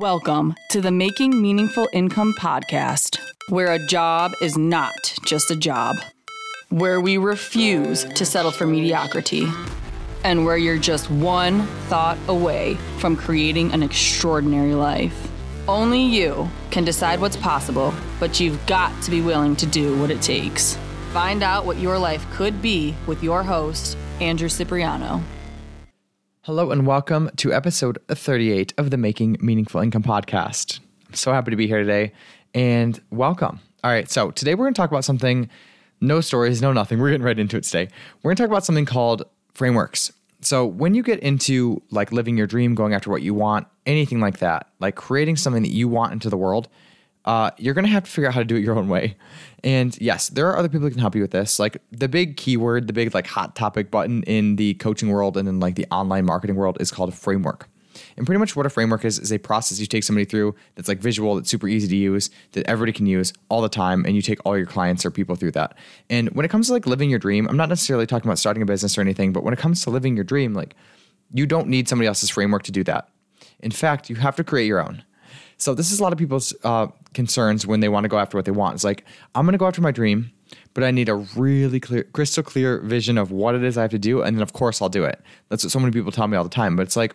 Welcome to the Making Meaningful Income podcast, where a job is not just a job, where we refuse to settle for mediocrity, and where you're just one thought away from creating an extraordinary life. Only you can decide what's possible, but you've got to be willing to do what it takes. Find out what your life could be with your host, Andrew Cipriano. Hello and welcome to episode 38 of the Making Meaningful Income podcast. I'm so happy to be here today and welcome. All right, so today we're going to talk about something, no stories, no nothing. We're getting right into it today. We're going to talk about something called frameworks. So when you get into like living your dream, going after what you want, anything like that, like creating something that you want into the world, you're going to have to figure out how to do it your own way. And yes, there are other people who can help you with this. Like the big keyword, the big like hot topic button in the coaching world and in like the online marketing world is called a framework. And pretty much what a framework is a process you take somebody through that's like visual, that's super easy to use, that everybody can use all the time. And you take all your clients or people through that. And when it comes to like living your dream, I'm not necessarily talking about starting a business or anything, but when it comes to living your dream, like you don't need somebody else's framework to do that. In fact, you have to create your own. So this is a lot of people's concerns when they want to go after what they want. It's like, I'm going to go after my dream, but I need a really clear, crystal clear vision of what it is I have to do. And then of course I'll do it. That's what so many people tell me all the time. But it's like,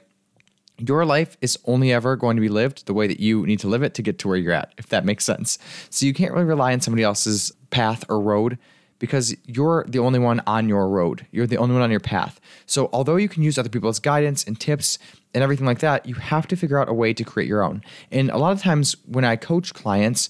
your life is only ever going to be lived the way that you need to live it to get to where you're at, if that makes sense. So you can't really rely on somebody else's path or road because you're the only one on your road. You're the only one on your path. So although you can use other people's guidance and tips and everything like that, you have to figure out a way to create your own. And a lot of times when I coach clients,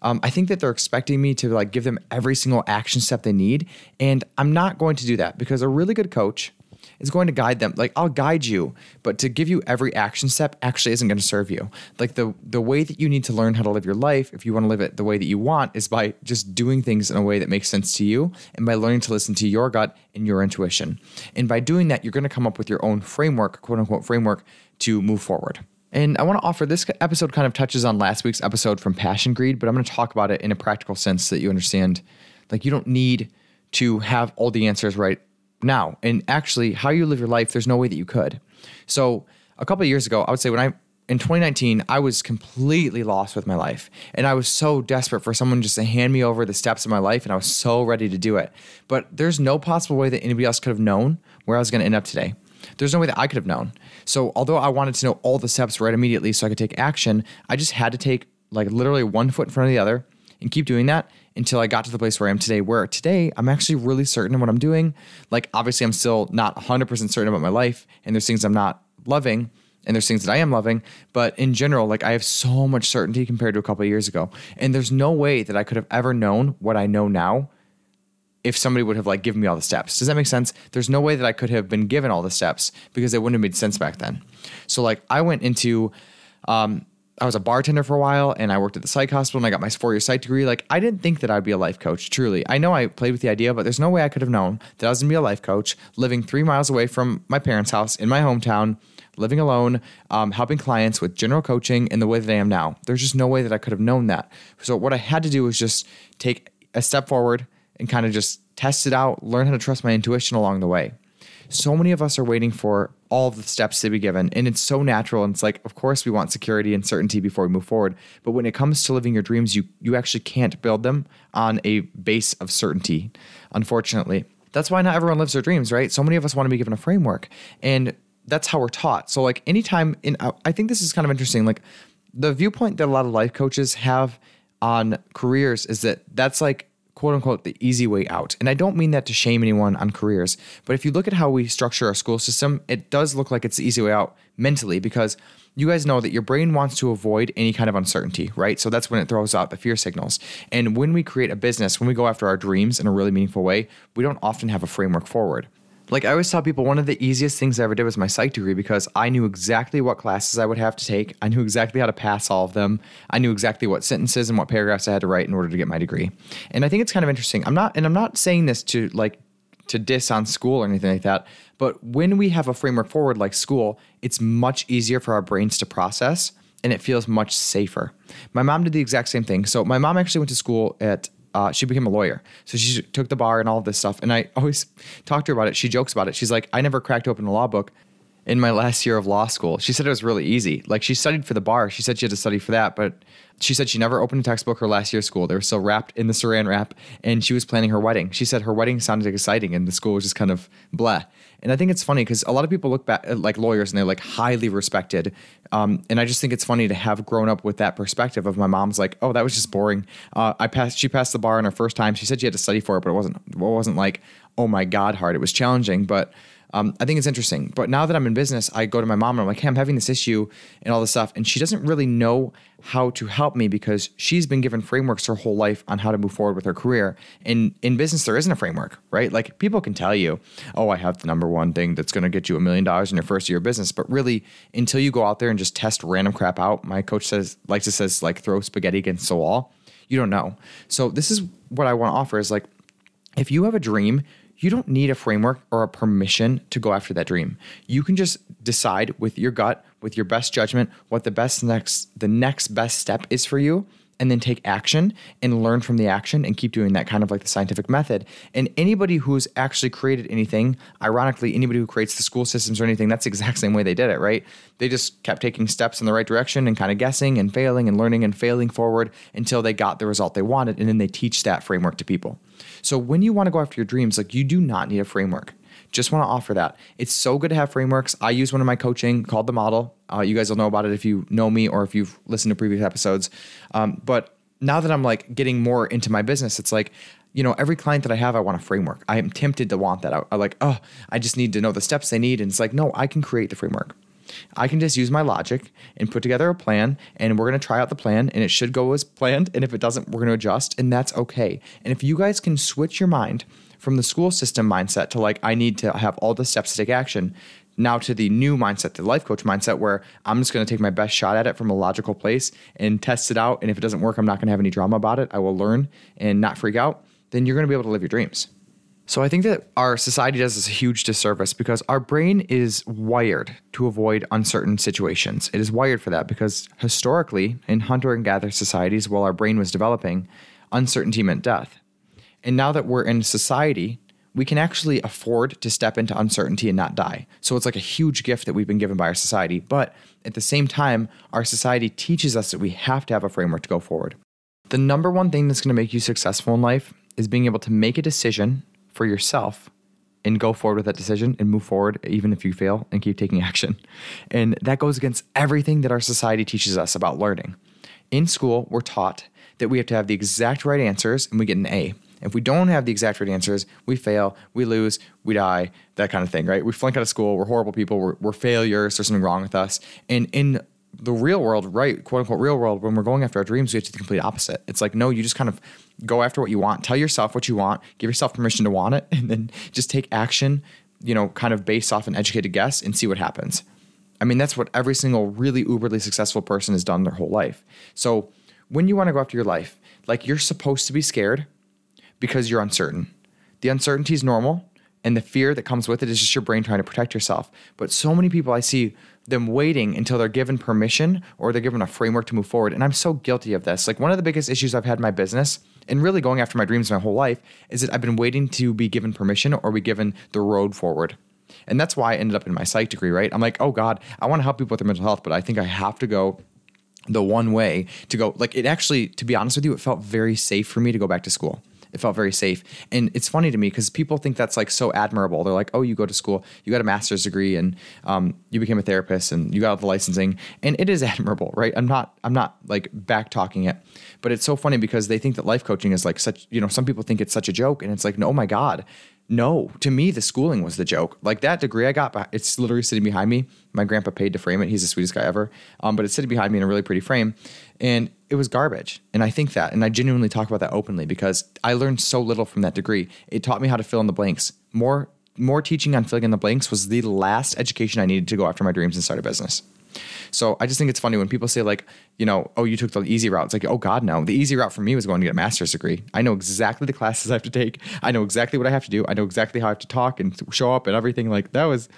I think that they're expecting me to like give them every single action step they need. And I'm not going to do that because a really good coach is going to guide them. Like I'll guide you, but to give you every action step actually isn't going to serve you. Like the way that you need to learn how to live your life, if you want to live it the way that you want, is by just doing things in a way that makes sense to you and by learning to listen to your gut and your intuition. And by doing that, you're going to come up with your own framework, quote unquote framework, to move forward. And I want to offer this episode kind of touches on last week's episode from Passion Greed, but I'm going to talk about it in a practical sense so that you understand, like you don't need to have all the answers right now. And actually how you live your life, there's no way that you could. So a couple of years ago, I would say in 2019, I was completely lost with my life. And I was so desperate for someone just to hand me over the steps of my life. And I was so ready to do it. But there's no possible way that anybody else could have known where I was going to end up today. There's no way that I could have known. So although I wanted to know all the steps right immediately so I could take action, I just had to take like literally one foot in front of the other and keep doing that until I got to the place where I am today, where today I'm actually really certain of what I'm doing. Like obviously I'm still not 100% certain about my life and there's things I'm not loving and there's things that I am loving. But in general, like I have so much certainty compared to a couple of years ago. And there's no way that I could have ever known what I know now if somebody would have like given me all the steps. Does that make sense? There's no way that I could have been given all the steps because it wouldn't have made sense back then. So like I went into, I was a bartender for a while and I worked at the psych hospital and I got my 4-year psych degree. Like I didn't think that I'd be a life coach, truly. I know I played with the idea, but there's no way I could have known that I was gonna be a life coach living 3 miles away from my parents' house in my hometown, living alone, helping clients with general coaching in the way that I am now. There's just no way that I could have known that. So what I had to do was just take a step forward and kind of just test it out, learn how to trust my intuition along the way. So many of us are waiting for all the steps to be given, and it's so natural. And it's like, of course, we want security and certainty before we move forward. But when it comes to living your dreams, you actually can't build them on a base of certainty, unfortunately. That's why not everyone lives their dreams, right? So many of us want to be given a framework, and that's how we're taught. So like anytime, I think this is kind of interesting, like the viewpoint that a lot of life coaches have on careers is that's like, quote unquote, the easy way out. And I don't mean that to shame anyone on careers, but if you look at how we structure our school system, it does look like it's the easy way out mentally because you guys know that your brain wants to avoid any kind of uncertainty, right? So that's when it throws out the fear signals. And when we create a business, when we go after our dreams in a really meaningful way, we don't often have a framework forward. Like I always tell people, one of the easiest things I ever did was my psych degree because I knew exactly what classes I would have to take. I knew exactly how to pass all of them. I knew exactly what sentences and what paragraphs I had to write in order to get my degree. And I think it's kind of interesting. I'm not saying this to like to diss on school or anything like that, but when we have a framework forward like school, it's much easier for our brains to process and it feels much safer. My mom did the exact same thing. So my mom actually went to school at she became a lawyer. So she took the bar and all of this stuff. And I always talk to her about it. She jokes about it. She's like, I never cracked open a law book. in my last year of law school. She said it was really easy. Like, she studied for the bar. She said she had to study for that, but she said she never opened a textbook her last year of school. They were still wrapped in the saran wrap, and she was planning her wedding. She said her wedding sounded exciting, and the school was just kind of blah. And I think it's funny because a lot of people look back at like lawyers and they're like highly respected. And I just think it's funny to have grown up with that perspective of my mom's like, oh, that was just boring. She passed the bar in her first time. She said she had to study for it, but it wasn't like, oh my God, hard. It was challenging, but I think it's interesting. But now that I'm in business, I go to my mom and I'm like, hey, I'm having this issue and all this stuff. And she doesn't really know how to help me because she's been given frameworks her whole life on how to move forward with her career. And in business, there isn't a framework, right? Like, people can tell you, oh, I have the number one thing that's going to get you $1 million in your first year of business. But really, until you go out there and just test random crap out, my coach likes to throw spaghetti against the wall, you don't know. So this is what I want to offer is like, if you have a dream, you don't need a framework or a permission to go after that dream. You can just decide with your gut, with your best judgment, what the next best step is for you, and then take action and learn from the action and keep doing that, kind of like the scientific method. And anybody who's actually created anything, ironically, anybody who creates the school systems or anything, that's the exact same way they did it, right? They just kept taking steps in the right direction and kind of guessing and failing and learning and failing forward until they got the result they wanted. And then they teach that framework to people. So when you want to go after your dreams, like, you do not need a framework. Just want to offer that. It's so good to have frameworks. I use one in my coaching called The Model. You guys will know about it if you know me or if you've listened to previous episodes. But now that I'm like getting more into my business, it's like, you know, every client that I have, I want a framework. I am tempted to want that. I like, oh, I just need to know the steps they need. And it's like, no, I can create the framework. I can just use my logic and put together a plan, and we're going to try out the plan, and it should go as planned. And if it doesn't, we're going to adjust, and that's okay. And if you guys can switch your mind from the school system mindset to like, I need to have all the steps to take action, now to the new mindset, the life coach mindset, where I'm just going to take my best shot at it from a logical place and test it out. And if it doesn't work, I'm not going to have any drama about it. I will learn and not freak out. Then you're going to be able to live your dreams. So I think that our society does us a huge disservice because our brain is wired to avoid uncertain situations. It is wired for that because historically in hunter and gatherer societies, while our brain was developing, uncertainty meant death. And now that we're in society, we can actually afford to step into uncertainty and not die. So it's like a huge gift that we've been given by our society. But at the same time, our society teaches us that we have to have a framework to go forward. The number one thing that's going to make you successful in life is being able to make a decision for yourself and go forward with that decision and move forward even if you fail and keep taking action. And that goes against everything that our society teaches us about learning. In school, we're taught that we have to have the exact right answers and we get an A. If we don't have the exact right answers, we fail, we lose, we die, that kind of thing, right? We flunk out of school, we're horrible people, we're failures, there's something wrong with us. And in the real world, right, quote unquote real world, when we're going after our dreams, we have to do the complete opposite. It's like, no, you just kind of go after what you want, tell yourself what you want, give yourself permission to want it, and then just take action, you know, kind of based off an educated guess and see what happens. I mean, that's what every single really uberly successful person has done their whole life. So when you want to go after your life, like, you're supposed to be scared because you're uncertain. The uncertainty is normal, and the fear that comes with it is just your brain trying to protect yourself. But so many people, I see them waiting until they're given permission or they're given a framework to move forward. And I'm so guilty of this. Like, one of the biggest issues I've had in my business and really going after my dreams my whole life is that I've been waiting to be given permission or be given the road forward. And that's why I ended up in my psych degree, right? I'm like, oh God, I want to help people with their mental health, but I think I have to go the one way to go. Like, it actually, to be honest with you, it felt very safe for me to go back to school. It felt very safe. And it's funny to me because people think that's like so admirable. They're like, oh, you go to school, you got a master's degree, and you became a therapist, and you got all the licensing. And it is admirable, right? I'm not like back talking it, but it's so funny because they think that life coaching is like such, you know, some people think it's such a joke, and it's like, no, my God, no, to me, the schooling was the joke. Like, that degree I got, it's literally sitting behind me. My grandpa paid to frame it. He's the sweetest guy ever. But it's sitting behind me in a really pretty frame. And it was garbage. And I think that, and I genuinely talk about that openly because I learned so little from that degree. It taught me how to fill in the blanks. More teaching on filling in the blanks was the last education I needed to go after my dreams and start a business. So I just think it's funny when people say like, you know, oh, you took the easy route. It's like, oh God, no. The easy route for me was going to get a master's degree. I know exactly the classes I have to take. I know exactly what I have to do. I know exactly how I have to talk and show up and everything. Like, that was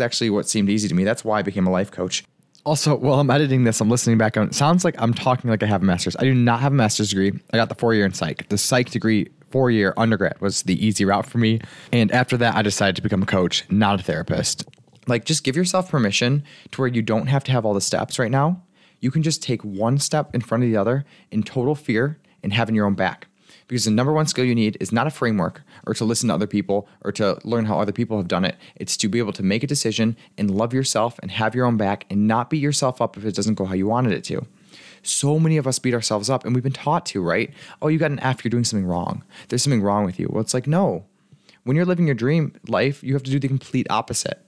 actually what seemed easy to me. That's why I became a life coach. Also, while I'm editing this, I'm listening back on, it sounds like I'm talking like I have a master's. I do not have a master's degree. I got the 4-year in psych. The psych degree 4-year undergrad was the easy route for me. And after that, I decided to become a coach, not a therapist. Like, just give yourself permission to where you don't have to have all the steps right now. You can just take one step in front of the other in total fear and having your own back. Because the number one skill you need is not a framework or to listen to other people or to learn how other people have done it. It's to be able to make a decision and love yourself and have your own back and not beat yourself up if it doesn't go how you wanted it to. So many of us beat ourselves up, and we've been taught to, right? Oh, you got an F, you're doing something wrong. There's something wrong with you. Well, it's like, no. When you're living your dream life, you have to do the complete opposite.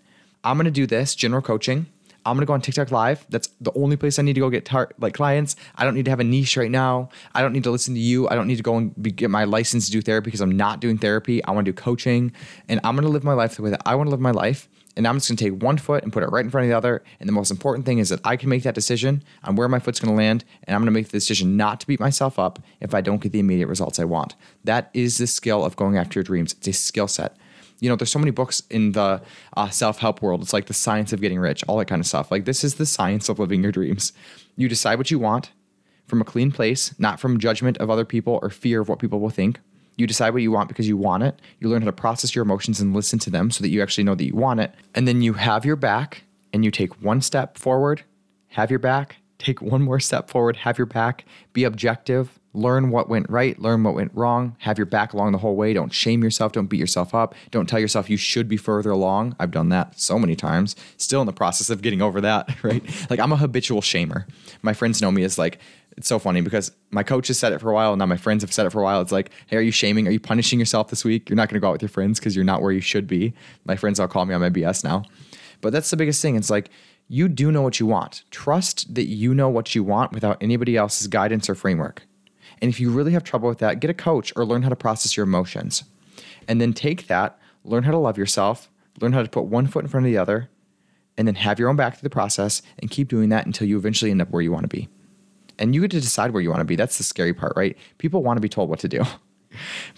I'm going to do this general coaching. I'm going to go on TikTok Live. That's the only place I need to go get clients. I don't need to have a niche right now. I don't need to listen to you. I don't need to go and get my license to do therapy because I'm not doing therapy. I want to do coaching, and I'm going to live my life the way that I want to live my life. And I'm just going to take one foot and put it right in front of the other. And the most important thing is that I can make that decision on where my foot's going to land. And I'm going to make the decision not to beat myself up if I don't get the immediate results I want. That is the skill of going after your dreams. It's a skill set. You know, there's so many books in the self-help world. It's like The Science of Getting Rich, all that kind of stuff. Like, this is the science of living your dreams. You decide what you want from a clean place, not from judgment of other people or fear of what people will think. You decide what you want because you want it. You learn how to process your emotions and listen to them so that you actually know that you want it. And then you have your back and you take one step forward, have your back, take one more step forward, have your back, be objective. Learn what went right, learn what went wrong, have your back along the whole way. Don't shame yourself, don't beat yourself up. Don't tell yourself you should be further along. I've done that so many times, still in the process of getting over that, right? Like, I'm a habitual shamer. My friends know me as like, it's so funny because my coach has said it for a while and now my friends have said it for a while. It's like, hey, are you shaming? Are you punishing yourself this week? You're not going to go out with your friends because you're not where you should be. My friends all call me on my BS now. But that's the biggest thing. It's like, you do know what you want. Trust that you know what you want without anybody else's guidance or framework. And if you really have trouble with that, get a coach or learn how to process your emotions. And then take that, learn how to love yourself, learn how to put one foot in front of the other, and then have your own back through the process and keep doing that until you eventually end up where you want to be. And you get to decide where you want to be. That's the scary part, right? People want to be told what to do.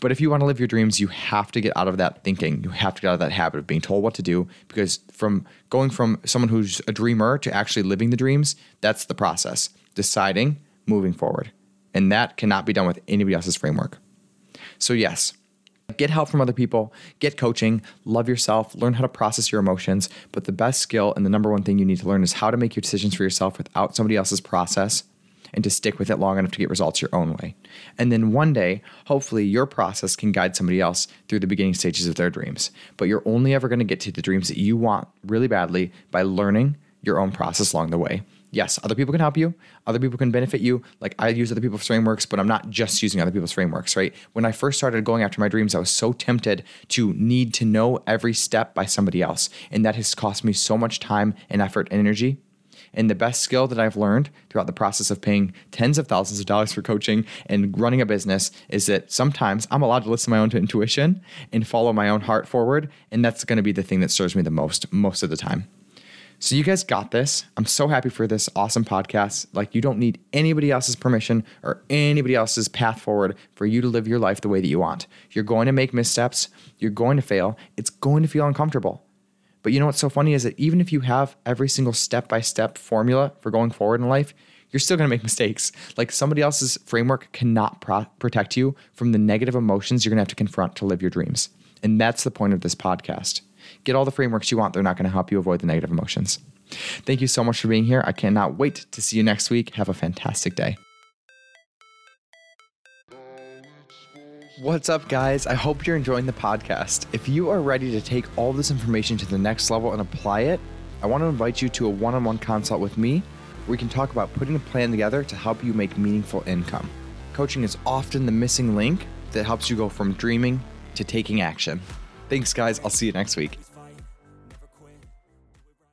But if you want to live your dreams, you have to get out of that thinking. You have to get out of that habit of being told what to do, because from going from someone who's a dreamer to actually living the dreams, that's the process. Deciding, moving forward. And that cannot be done with anybody else's framework. So yes, get help from other people, get coaching, love yourself, learn how to process your emotions. But the best skill and the number one thing you need to learn is how to make your decisions for yourself without somebody else's process, and to stick with it long enough to get results your own way. And then one day, hopefully your process can guide somebody else through the beginning stages of their dreams. But you're only ever going to get to the dreams that you want really badly by learning your own process along the way. Yes, other people can help you. Other people can benefit you. Like, I use other people's frameworks, but I'm not just using other people's frameworks, right? When I first started going after my dreams, I was so tempted to need to know every step by somebody else. And that has cost me so much time and effort and energy. And the best skill that I've learned throughout the process of paying tens of thousands of dollars for coaching and running a business is that sometimes I'm allowed to listen to my own intuition and follow my own heart forward. And that's going to be the thing that serves me the most of the time. So you guys got this. I'm so happy for this awesome podcast. Like, you don't need anybody else's permission or anybody else's path forward for you to live your life the way that you want. You're going to make missteps. You're going to fail. It's going to feel uncomfortable. But you know what's so funny is that even if you have every single step-by-step formula for going forward in life, you're still going to make mistakes. Like, somebody else's framework cannot protect you from the negative emotions you're going to have to confront to live your dreams. And that's the point of this podcast. Get all the frameworks you want. They're not going to help you avoid the negative emotions. Thank you so much for being here. I cannot wait to see you next week. Have a fantastic day. What's up, guys? I hope you're enjoying the podcast. If you are ready to take all this information to the next level and apply it, I want to invite you to a one-on-one consult with me where we can talk about putting a plan together to help you make meaningful income. Coaching is often the missing link that helps you go from dreaming to taking action. Thanks, guys. I'll see you next week.